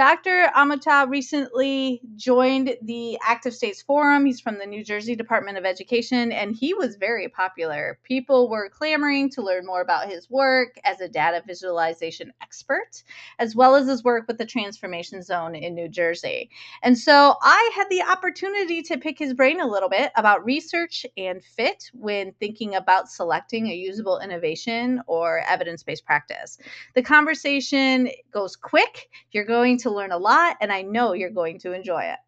Dr. Amutah recently joined the Active States Forum. He's from the New Jersey Department of Education, and he was very popular. People were clamoring to learn more about his work as a data visualization expert, as well as his work with the Transformation Zone in New Jersey. And so I had the opportunity to pick his brain a little bit about research and fit when thinking about selecting a usable innovation or evidence-based practice. The conversation goes quick. You're going to learn a lot, and I know you're going to enjoy it.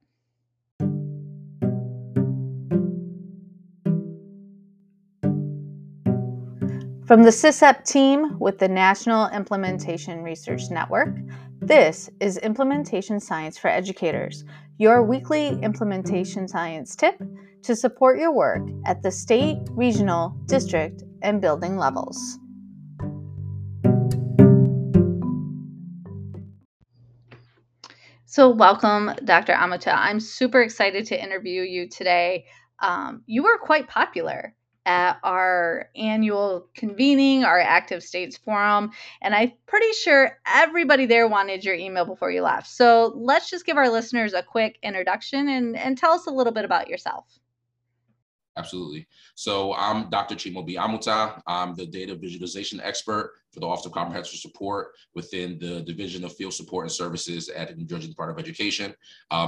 From the SISEP team with the National Implementation Research Network, this is Implementation Science for Educators, your weekly implementation science tip to support your work at the state, regional, district, and building levels. So welcome, Dr. Amutah. I'm super excited to interview you today. You were quite popular at our annual convening, our Active States Forum, and I'm pretty sure everybody there wanted your email before you left. So let's just give our listeners a quick introduction and tell us a little bit about yourself. Absolutely. So I'm Dr. Chimaobi Amutah. I'm the data visualization expert for the Office of Comprehensive Support within the Division of Field Support and Services at the New Jersey Department of Education.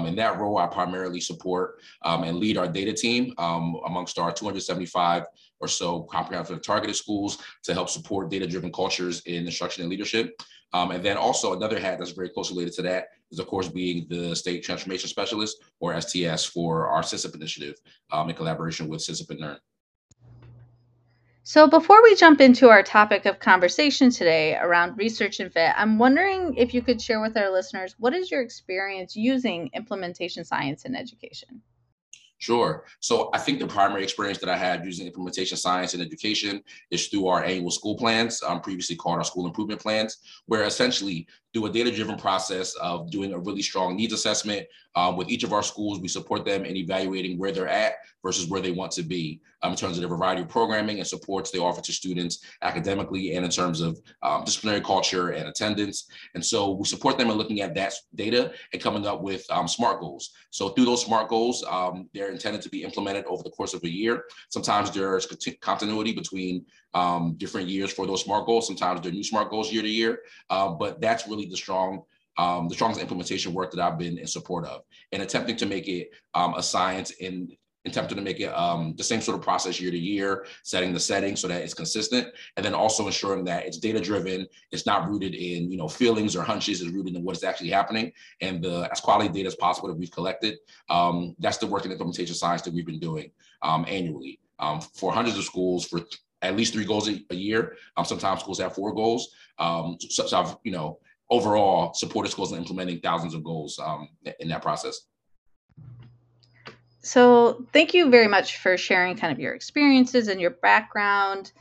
In that role, I primarily support and lead our data team amongst our 275 or so comprehensive targeted schools to help support data-driven cultures in instruction and leadership. And then also another hat that's very closely related to that is, of course, being the State Transformation Specialist, or STS, for our SISEP initiative in collaboration with SISEP and NERN. So before we jump into our topic of conversation today around research and fit, I'm wondering if you could share with our listeners, what is your experience using implementation science in education? Sure. So I think the primary experience that I had using implementation science in education is through our annual school plans, previously called our school improvement plans, where essentially through a data-driven process of doing a really strong needs assessment with each of our schools, we support them in evaluating where they're at versus where they want to be in terms of the variety of programming and supports they offer to students academically and in terms of disciplinary culture and attendance. And so we support them in looking at that data and coming up with SMART goals. So through those SMART goals, they're intended to be implemented over the course of a year. Sometimes there's continuity between different years for those SMART goals. Sometimes they're new SMART goals year to year, but that's really the strongest implementation work that I've been in support of, and attempting to make it a science in attempting to make it the same sort of process year to year, setting the setting so that it's consistent, and then also ensuring that it's data-driven, it's not rooted in feelings or hunches, it's rooted in what is actually happening, and the as quality data as possible that we've collected. That's the work in implementation science that we've been doing annually for hundreds of schools for at least 3 goals a year. Sometimes schools have 4 goals. So I've, overall supported schools in implementing thousands of goals in that process. So thank you very much for sharing kind of your experiences and your background.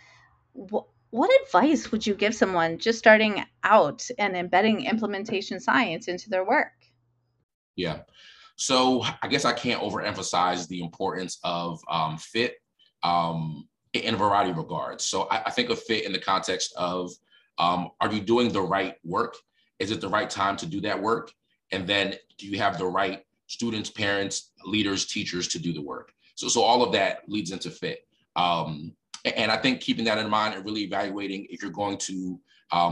What advice would you give someone just starting out and embedding implementation science into their work? Yeah. So I guess I can't overemphasize the importance of fit in a variety of regards. So I think of fit in the context of, are you doing the right work? Is it the right time to do that work? And then do you have the right students, parents, leaders, teachers to do the work? So all of that leads into fit. And I think keeping that in mind and really evaluating if you're going to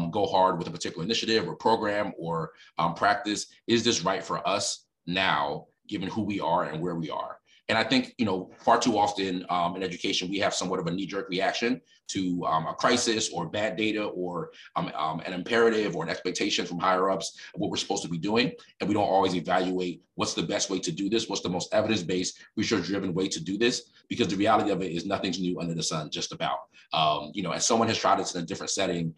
go hard with a particular initiative or program or practice, is this right for us now, given who we are and where we are? And I think, far too often in education, we have somewhat of a knee-jerk reaction to a crisis or bad data or an imperative or an expectation from higher ups of what we're supposed to be doing. And we don't always evaluate what's the best way to do this, what's the most evidence-based, research-driven way to do this, because the reality of it is nothing's new under the sun, just about. And someone has tried this in a different setting,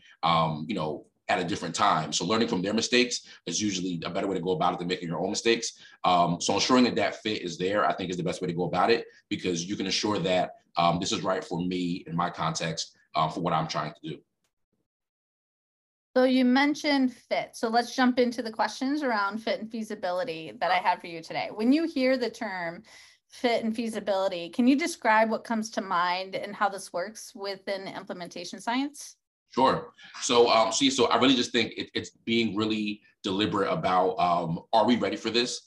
at a different time. So learning from their mistakes is usually a better way to go about it than making your own mistakes. So ensuring that fit is there, I think, is the best way to go about it, because you can ensure that this is right for me in my context for what I'm trying to do. So you mentioned fit. So let's jump into the questions around fit and feasibility that I had for you today. When you hear the term fit and feasibility, can you describe what comes to mind and how this works within implementation science? Sure. So, so I really just think it's being really deliberate about, are we ready for this?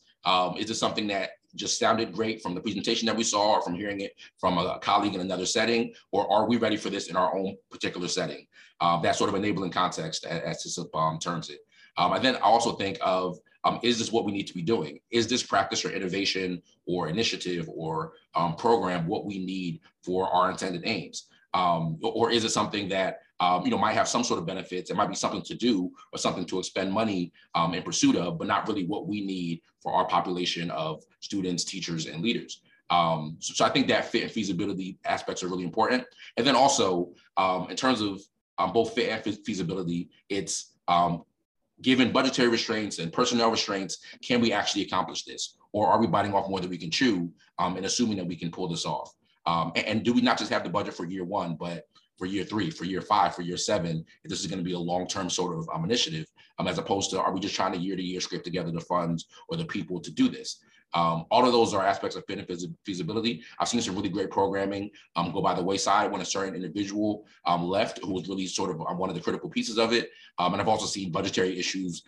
Is this something that just sounded great from the presentation that we saw or from hearing it from a colleague in another setting, or are we ready for this in our own particular setting? That sort of enabling context as SISEP terms it. And then I also think of, is this what we need to be doing? Is this practice or innovation or initiative or program what we need for our intended aims? Or is it something that might have some sort of benefits? It might be something to do or something to expend money in pursuit of, but not really what we need for our population of students, teachers, and leaders. So I think that fit and feasibility aspects are really important. And then also in terms of both fit and feasibility, it's given budgetary restraints and personnel restraints, can we actually accomplish this? Or are we biting off more than we can chew and assuming that we can pull this off? And do we not just have the budget for year one, but for year three, for year five, for year seven, if this is going to be a long-term sort of initiative, as opposed to, are we just trying to year-to-year scrape together the funds or the people to do this? All of those are aspects of fit and feasibility. I've seen some really great programming go by the wayside when a certain individual left, who was really sort of one of the critical pieces of it. And I've also seen budgetary issues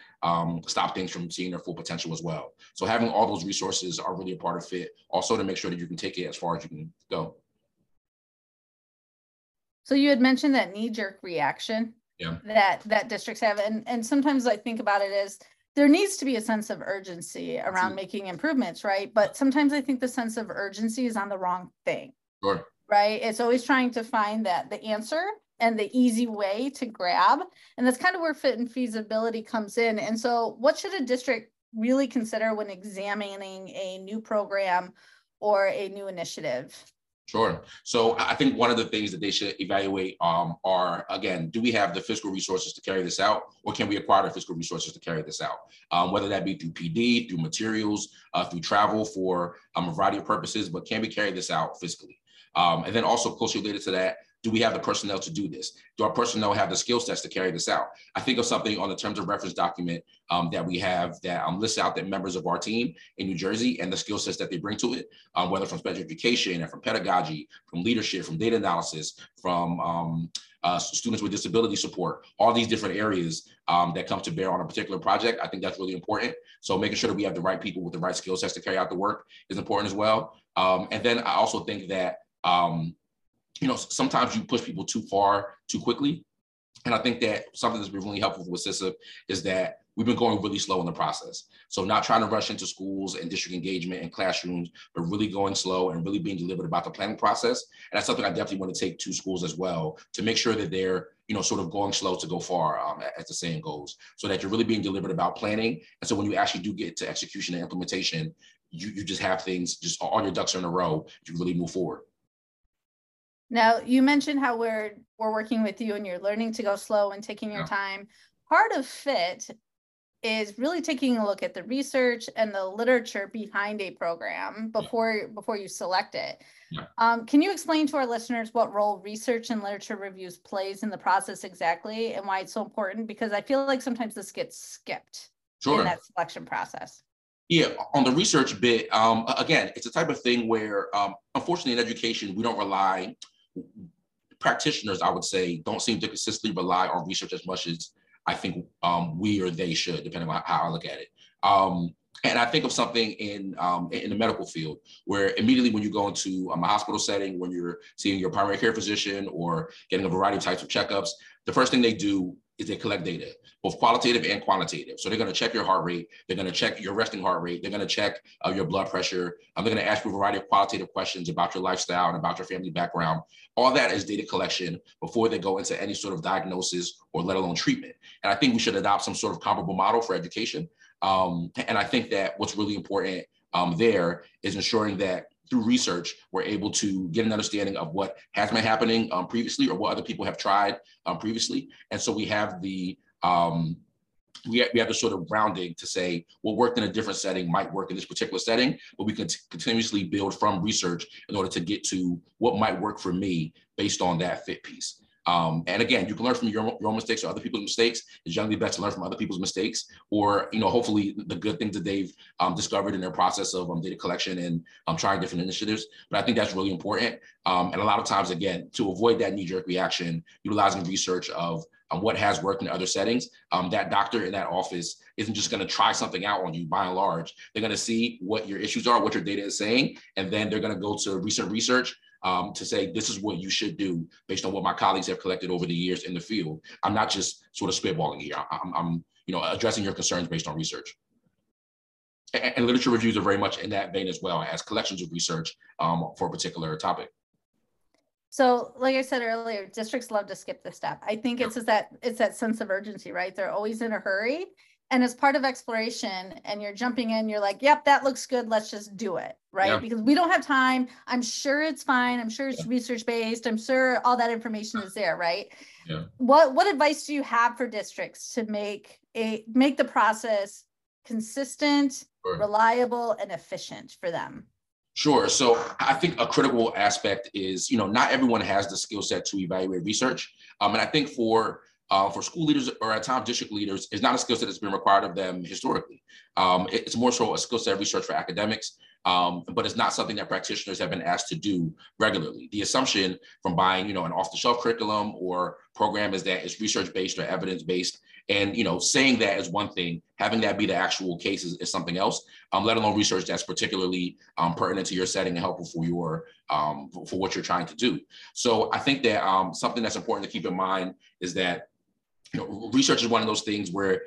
stop things from seeing their full potential as well. So having all those resources are really a part of fit, also to make sure that you can take it as far as you can go. So you had mentioned that knee-jerk reaction that districts have, and sometimes I think about it as there needs to be a sense of urgency around making improvements, right? But sometimes I think the sense of urgency is on the wrong thing, right? It's always trying to find the answer and the easy way to grab, and that's kind of where fit and feasibility comes in. And so, what should a district really consider when examining a new program or a new initiative? Sure. So I think one of the things that they should evaluate are, again, do we have the fiscal resources to carry this out, or can we acquire the fiscal resources to carry this out? Whether that be through PD, through materials, through travel for a variety of purposes, but can we carry this out fiscally? And then also closely related to that, do we have the personnel to do this? Do our personnel have the skill sets to carry this out? I think of something on the terms of reference document that we have that lists out the members of our team in New Jersey and the skill sets that they bring to it, whether from special education and from pedagogy, from leadership, from data analysis, from students with disability support, all these different areas that come to bear on a particular project. I think that's really important. So making sure that we have the right people with the right skill sets to carry out the work is important as well. And then I also think that, sometimes you push people too far too quickly. And I think that something that's been really helpful with SISEP is that we've been going really slow in the process. So not trying to rush into schools and district engagement and classrooms, but really going slow and really being deliberate about the planning process. And that's something I definitely want to take to schools as well, to make sure that they're, sort of going slow to go far, as the saying goes, so that you're really being deliberate about planning. And so when you actually do get to execution and implementation, you just have things, just all your ducks are in a row, you really move forward. Now, you mentioned how we're working with you and you're learning to go slow and taking your time. Part of fit is really taking a look at the research and the literature behind a program before you select it. Can you explain to our listeners what role research and literature reviews plays in the process exactly and why it's so important? Because I feel like sometimes this gets skipped in that selection process. Yeah, on the research bit, again, it's a type of thing where, unfortunately, in education, we don't rely. Practitioners, I would say, don't seem to consistently rely on research as much as I think we or they should, depending on how I look at it. And I think of something in the medical field where immediately when you go into a hospital setting, when you're seeing your primary care physician or getting a variety of types of checkups, the first thing they do is they collect data, both qualitative and quantitative. So they're going to check your heart rate. They're going to check your resting heart rate. They're going to check your blood pressure. They're going to ask you a variety of qualitative questions about your lifestyle and about your family background. All that is data collection before they go into any sort of diagnosis or let alone treatment. And I think we should adopt some sort of comparable model for education. And I think that what's really important there is ensuring that through research, we're able to get an understanding of what has been happening previously or what other people have tried previously. And so we have the we have the sort of grounding to say what worked in a different setting might work in this particular setting, but we can continuously build from research in order to get to what might work for me based on that fit piece. And again, you can learn from your own mistakes or other people's mistakes. It's generally best to learn from other people's mistakes, or, you know, hopefully the good things that they've discovered in their process of data collection and trying different initiatives. But I think that's really important. And a lot of times, again, to avoid that knee-jerk reaction, utilizing research of what has worked in other settings, that doctor in that office isn't just going to try something out on you by and large. They're going to see what your issues are, what your data is saying, and then they're going to go to recent research to say, this is what you should do based on what my colleagues have collected over the years in the field. I'm not just sort of spitballing here. I'm you know, addressing your concerns based on research. And literature reviews are very much in that vein as well, as collections of research for a particular topic. So like I said earlier, districts love to skip this step. I think it's that, it's that sense of urgency, right? They're always in a hurry. And as part of exploration, and you're jumping in, you're like, yep, that looks good. Let's just do it, right? Yeah. Because we don't have time. I'm sure it's fine. I'm sure it's research-based. I'm sure all that information is there, right? Yeah. What advice do you have for districts to make the process consistent, reliable, and efficient for them? Sure. So I think a critical aspect is, you know, not everyone has the skill set to evaluate research. And I think for school leaders, or at times district leaders, it's not a skill set that's been required of them historically. It's more so a skill set of research for academics, but it's not something that practitioners have been asked to do regularly. The assumption from buying, you know, an off-the-shelf curriculum or program is that it's research-based or evidence-based. And, you know, saying that is one thing, having that be the actual case is something else, let alone research that's particularly pertinent to your setting and helpful for your, for what you're trying to do. So I think that something that's important to keep in mind is that, you know, research is one of those things where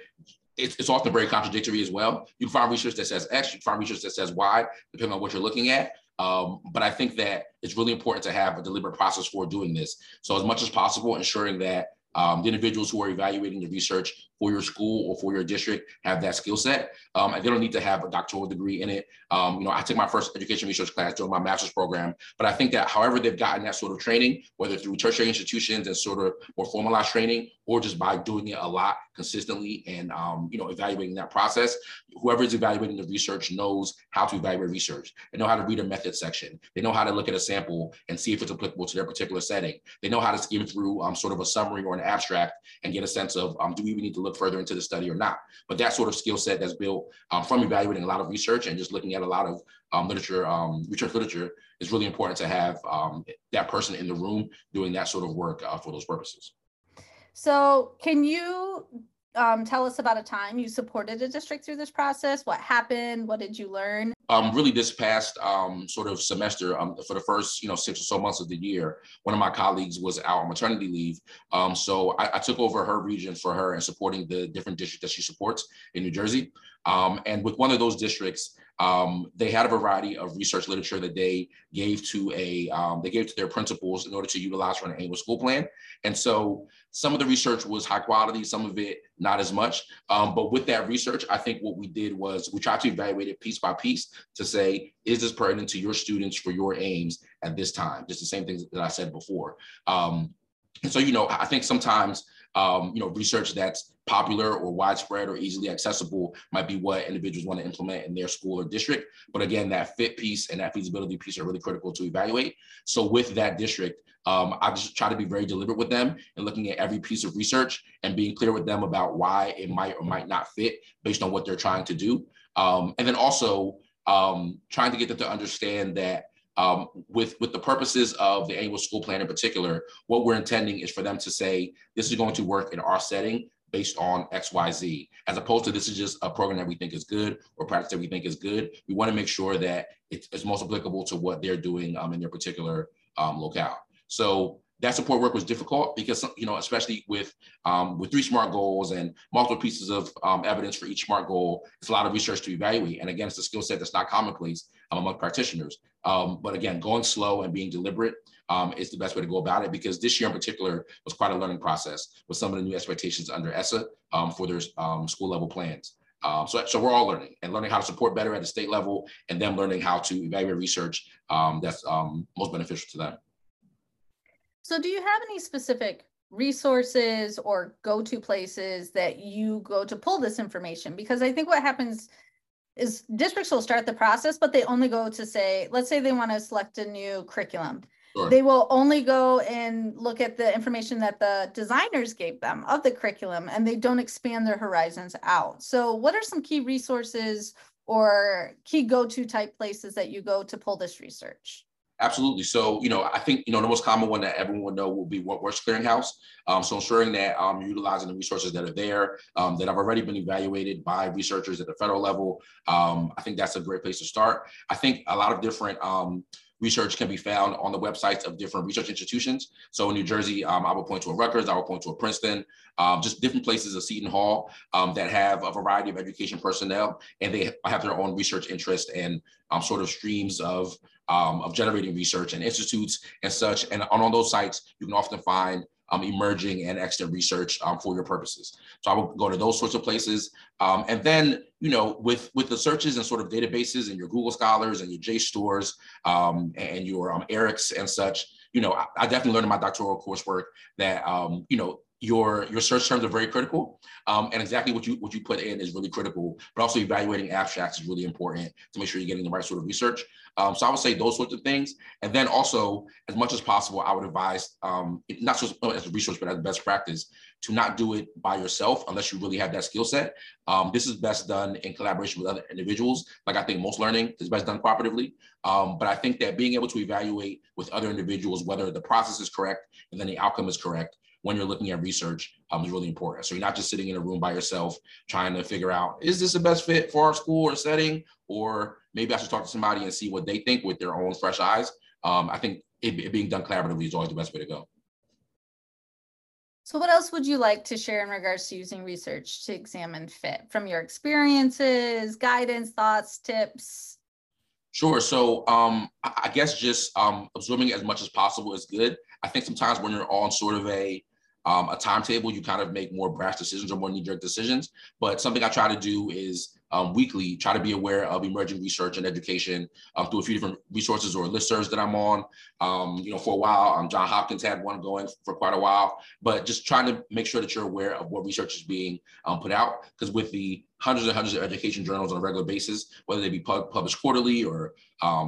it's often very contradictory as well. You can find research that says X, you can find research that says Y, depending on what you're looking at. But I think that it's really important to have a deliberate process for doing this. So as much as possible, ensuring that the individuals who are evaluating the research for your school or for your district have that skill set. And they don't need to have a doctoral degree in it. You know, I took my first education research class during my master's program, but I think that however they've gotten that sort of training, whether through tertiary institutions and sort of more formalized training, or just by doing it a lot consistently and, you know, evaluating that process, whoever is evaluating the research knows how to evaluate research. They know how to read a method section. They know how to look at a sample and see if it's applicable to their particular setting. They know how to skim through sort of a summary or an abstract and get a sense of, do we even need to look further into the study or not? But that sort of skill set that's built from evaluating a lot of research and just looking at a lot of literature, research literature, is really important to have that person in the room doing that sort of work for those purposes. So can you tell us about a time you supported a district through this process? What happened? What did you learn? Really this past sort of semester, for the first, you know, 6 or so months of the year, one of my colleagues was out on maternity leave. So I took over her region for her and supporting the different districts that she supports in New Jersey. And with one of those districts, they had a variety of research literature that they gave to their principals in order to utilize for an annual school plan. And so some of the research was high quality, some of it not as much. But with that research, I think what we did was we tried to evaluate it piece by piece to say, is this pertinent to your students for your aims at this time? Just the same things that I said before. And so, you know, I think sometimes, you know, research that's popular or widespread or easily accessible might be what individuals want to implement in their school or district. But again, that fit piece and that feasibility piece are really critical to evaluate. So with that district, I just try to be very deliberate with them and looking at every piece of research and being clear with them about why it might or might not fit based on what they're trying to do. And then also trying to get them to understand that with the purposes of the annual school plan in particular, what we're intending is for them to say, this is going to work in our setting based on X, Y, Z, as opposed to this is just a program that we think is good or practice that we think is good. We want to make sure that it's most applicable to what they're doing in their particular locale. So that support work was difficult because, you know, especially with 3 SMART goals and multiple pieces of evidence for each SMART goal, it's a lot of research to evaluate. And again, it's a skill set that's not commonplace among practitioners. But again, going slow and being deliberate is the best way to go about it, because this year in particular was quite a learning process with some of the new expectations under ESSA for their school level plans. So we're all learning and learning how to support better at the state level, and then learning how to evaluate research that's most beneficial to them. So do you have any specific resources or go-to places that you go to pull this information? Because I think what happens is districts will start the process, but they only go to, say, let's say they want to select a new curriculum. Sure. They will only go and look at the information that the designers gave them of the curriculum, and they don't expand their horizons out. So what are some key resources or key go-to type places that you go to pull this research? Absolutely. So, I think, the most common one that everyone will know will be What Works Clearinghouse. So ensuring that you're utilizing the resources that are there, that have already been evaluated by researchers at the federal level. I think that's a great place to start. I think a lot of different research can be found on the websites of different research institutions. So in New Jersey, I would point to a Rutgers, I would point to a Princeton, just different places of Seton Hall that have a variety of education personnel, and they have their own research interests and sort of streams of generating research and institutes and such. And on those sites, you can often find emerging and extant research for your purposes. So I would go to those sorts of places. And then, with the searches and sort of databases and your Google Scholars and your JSTORs and your ERICs and such, I definitely learned in my doctoral coursework that, your search terms are very critical, and exactly what you put in is really critical, but also evaluating abstracts is really important to make sure you're getting the right sort of research. So I would say those sorts of things. And then also, as much as possible, I would advise, not just as research, but as best practice, to not do it by yourself unless you really have that skill set. This is best done in collaboration with other individuals. Like, I think most learning is best done cooperatively. But I think that being able to evaluate with other individuals whether the process is correct and then the outcome is correct when you're looking at research is really important. So you're not just sitting in a room by yourself trying to figure out, is this the best fit for our school or setting? Or maybe I should talk to somebody and see what they think with their own fresh eyes. I think it being done collaboratively is always the best way to go. So what else would you like to share in regards to using research to examine fit, from your experiences, guidance, thoughts, tips? Sure. So I guess just absorbing as much as possible is good. I think sometimes when you're on sort of a timetable, you kind of make more brash decisions or more knee-jerk decisions. But something I try to do is weekly try to be aware of emerging research and education through a few different resources or listservs that I'm on. For a while, John Hopkins had one going for quite a while, but just trying to make sure that you're aware of what research is being put out, because with the hundreds and hundreds of education journals on a regular basis, whether they be published quarterly or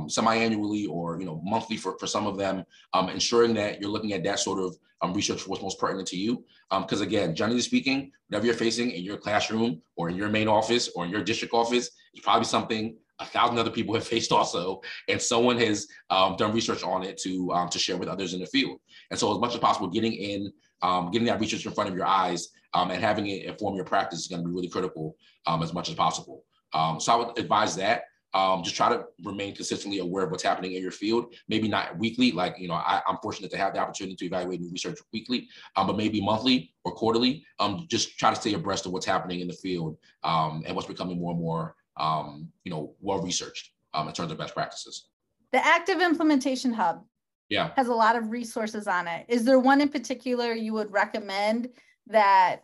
semi-annually or monthly for some of them, ensuring that you're looking at that sort of research for what's most pertinent to you. Because again, generally speaking, whatever you're facing in your classroom or in your main office or in your district office is probably something 1,000 other people have faced also, and someone has done research on it to share with others in the field. And so as much as possible, getting that research in front of your eyes and having it inform your practice is going to be really critical as much as possible. So I would advise that. Just try to remain consistently aware of what's happening in your field. Maybe not weekly, like, I'm fortunate to have the opportunity to evaluate new research weekly, but maybe monthly or quarterly. Just try to stay abreast of what's happening in the field and what's becoming more and more, well-researched in terms of best practices. The Active Implementation Hub has a lot of resources on it. Is there one in particular you would recommend that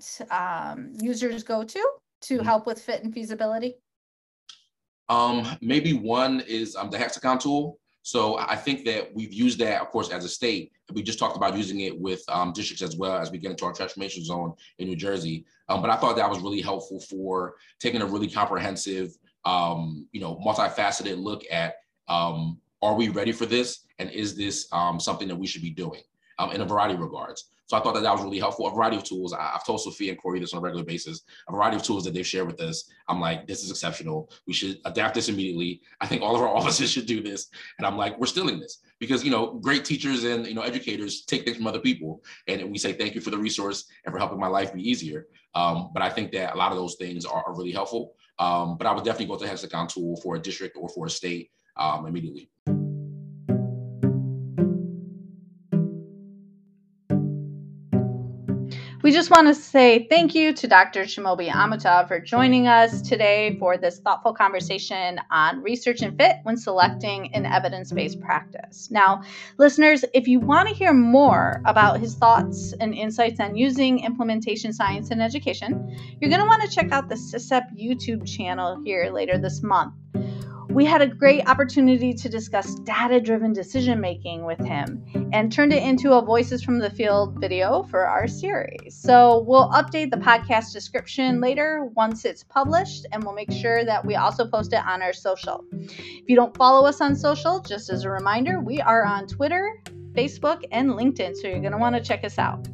users go to help with fit and feasibility? Maybe one is the hexagon tool. So I think that we've used that, of course, as a state. We just talked about using it with districts as well as we get into our transformation zone in New Jersey. But I thought that was really helpful for taking a really comprehensive, multifaceted look at, are we ready for this? And is this something that we should be doing in a variety of regards? So I thought that was really helpful. A variety of tools. I've told Sophia and Corey this on a regular basis. A variety of tools that they've shared with us. I'm like, this is exceptional. We should adapt this immediately. I think all of our offices should do this. And I'm like, we're stealing this because, great teachers and, educators take things from other people. And we say, thank you for the resource and for helping my life be easier. But I think that a lot of those things are really helpful. But I would definitely go to the hexagon tool for a district or for a state immediately. We just want to say thank you to Dr. Chimaobi Amutah for joining us today for this thoughtful conversation on research and fit when selecting an evidence-based practice. Now, listeners, if you want to hear more about his thoughts and insights on using implementation science in education, you're going to want to check out the SISEP YouTube channel here later this month. We had a great opportunity to discuss data-driven decision-making with him and turned it into a Voices from the Field video for our series. So we'll update the podcast description later once it's published, and we'll make sure that we also post it on our social. If you don't follow us on social, just as a reminder, we are on Twitter, Facebook, and LinkedIn, so you're going to want to check us out.